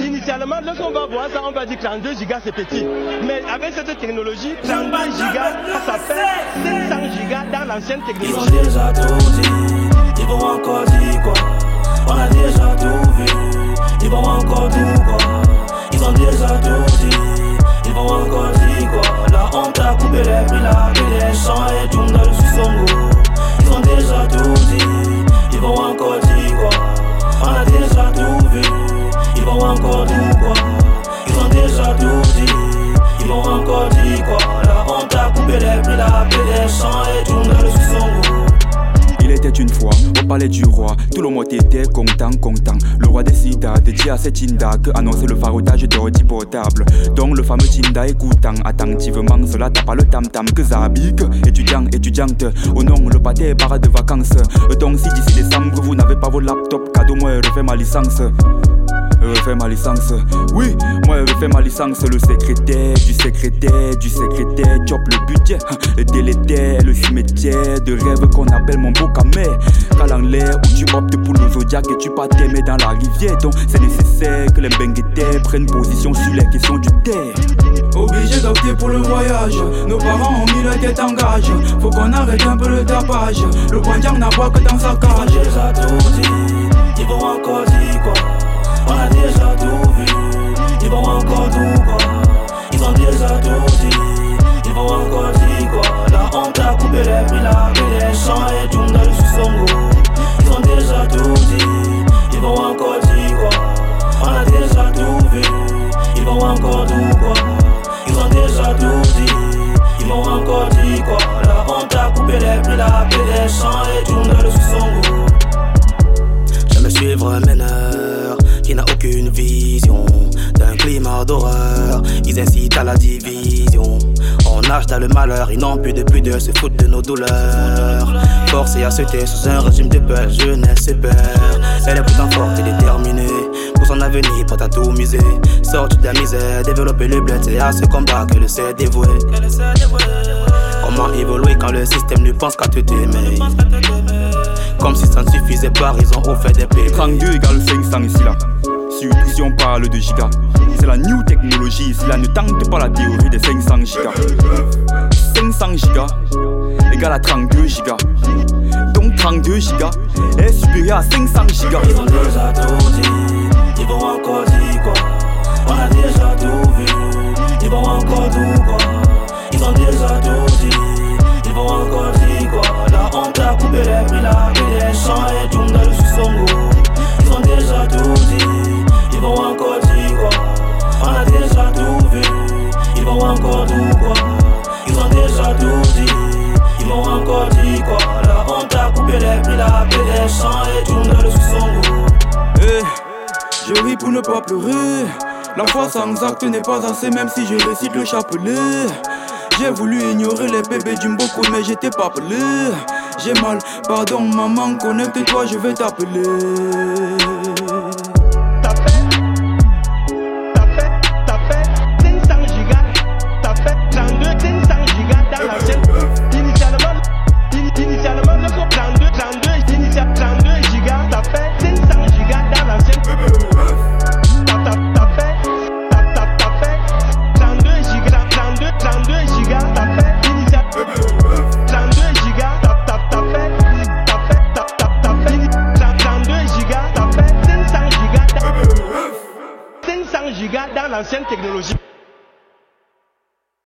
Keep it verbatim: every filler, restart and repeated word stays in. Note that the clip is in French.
Initialement, lorsqu'on va voir ça, on va dire que trente-deux gigas c'est petit. Mais avec cette technologie, trente-deux gigas, ça fait sept cents gigas dans l'ancienne technologie. Ils ont déjà tout dit, ils vont encore dire quoi. On a déjà tout vu, ils vont encore tout quoi. Ils ont déjà tout dit, ils vont encore dire quoi. Là on t'a coupé les prix, là, et les champs et tout dans le sous-songo. Ils ont déjà tout dit, ils vont encore dire quoi. On a déjà tout vu, ils vont encore dire quoi. Ils ont déjà tout dit, ils vont encore dire quoi. Là on t'a coupé les prix, là, et les champs et tout dans le sous-songo. Il était une fois au palais du roi, tout le monde était content, content. Le roi décida de dire à cette Tinda que annoncer le farotage d'ordi portable. Donc le fameux Tinda écoutant attentivement, cela tapa le tam-tam que Zabik, étudiant, étudiante. Oh non, le pâté est barre de vacances. Donc si d'ici décembre vous n'avez pas vos laptops, cadeau, moi refais ma licence. Refais ma licence, oui, moi refais ma licence. Le secrétaire, du secrétaire, du secrétaire chope le budget, le délétère, le cimetière de rêve qu'on appelle mon beau camé. Cal en l'air où tu optes pour le zodiaque et tu pas t'aimer dans la rivière. Donc c'est nécessaire que les benguetés prennent position sur les questions du terre. Obligé d'opter pour le voyage, nos parents ont mis la tête en gage. Faut qu'on arrête un peu le tapage, le poignard n'a pas que dans sa cage. Ils ont déjà tout dit, ils vont encore dire quoi. On a déjà tout vu, ils vont encore tout quoi. Ils ont déjà tout dit, ils vont encore dire quoi. Là on t'a coupé les prix, là, et les champs et tout dans le sous-songo. Ils ont déjà tout dit, ils vont encore dire quoi. On a déjà tout vu, ils vont encore tout quoi. Ils ont déjà tout dit, ils vont encore dire quoi. Là on t'a coupé les prix, là, et les champs et tout dans le sous-songo. J'aime suivre un meneur qui n'a aucune vision d'un climat d'horreur, ils incitent à la division. On nage dans le malheur, ils n'ont plus de pudeur, se foutent de nos douleurs. Forcés à se taire sous un régime de peur, jeunesse et peur. Elle est pourtant forte et déterminée, pour son avenir, prête à tout miser. Sortir de la misère, développer le bled, c'est à ce combat qu'elle s'est dévouée. Comment évoluer quand le système ne pense qu'à te t'aimer? Comme si ça ne suffisait pas, ils ont offert des bébés. trente-deux égale cinq cents ici là, surtout si on parle de giga. C'est la new technologie ici là, ne tente pas la théorie des cinq cents giga. Cinq cents giga égale à trente-deux giga. Donc trente-deux giga est supérieur à cinq cents giga. Ils ont déjà tout dit, ils vont encore dire quoi. On a déjà tout vu, ils vont encore tout quoi. Ils ont déjà tout dit, ils vont encore dire quoi. Là on t'a coupé les prix, là, et les champs et tout dans le sous-songo. Ils ont déjà tout dit, ils vont encore dire quoi. On a déjà tout vu, ils vont encore tout quoi. Ils ont déjà tout dit, ils vont encore dire quoi. Là on t'a coupé les prix, là, et les champs et tout dans le sous-songo. Hey, je ris pour ne pas pleurer. La foi sans acte n'est pas assez, même si je récite le chapelet. J'ai voulu ignorer les bébés du Mboko, mais j'étais pas appelé. J'ai mal, pardon maman, connecte-toi, je vais t'appeler. T'as fait, t'as fait, t'as fait cinq cents gigas. T'as fait trente-deux, cinq cents gigas dans la chaîne. Initialement, in, initialement, le coup trente-deux, trente-deux, trente-deux gigas. T'as fait cinq cents gigas dans la chaîne. Dans l'ancienne technologie.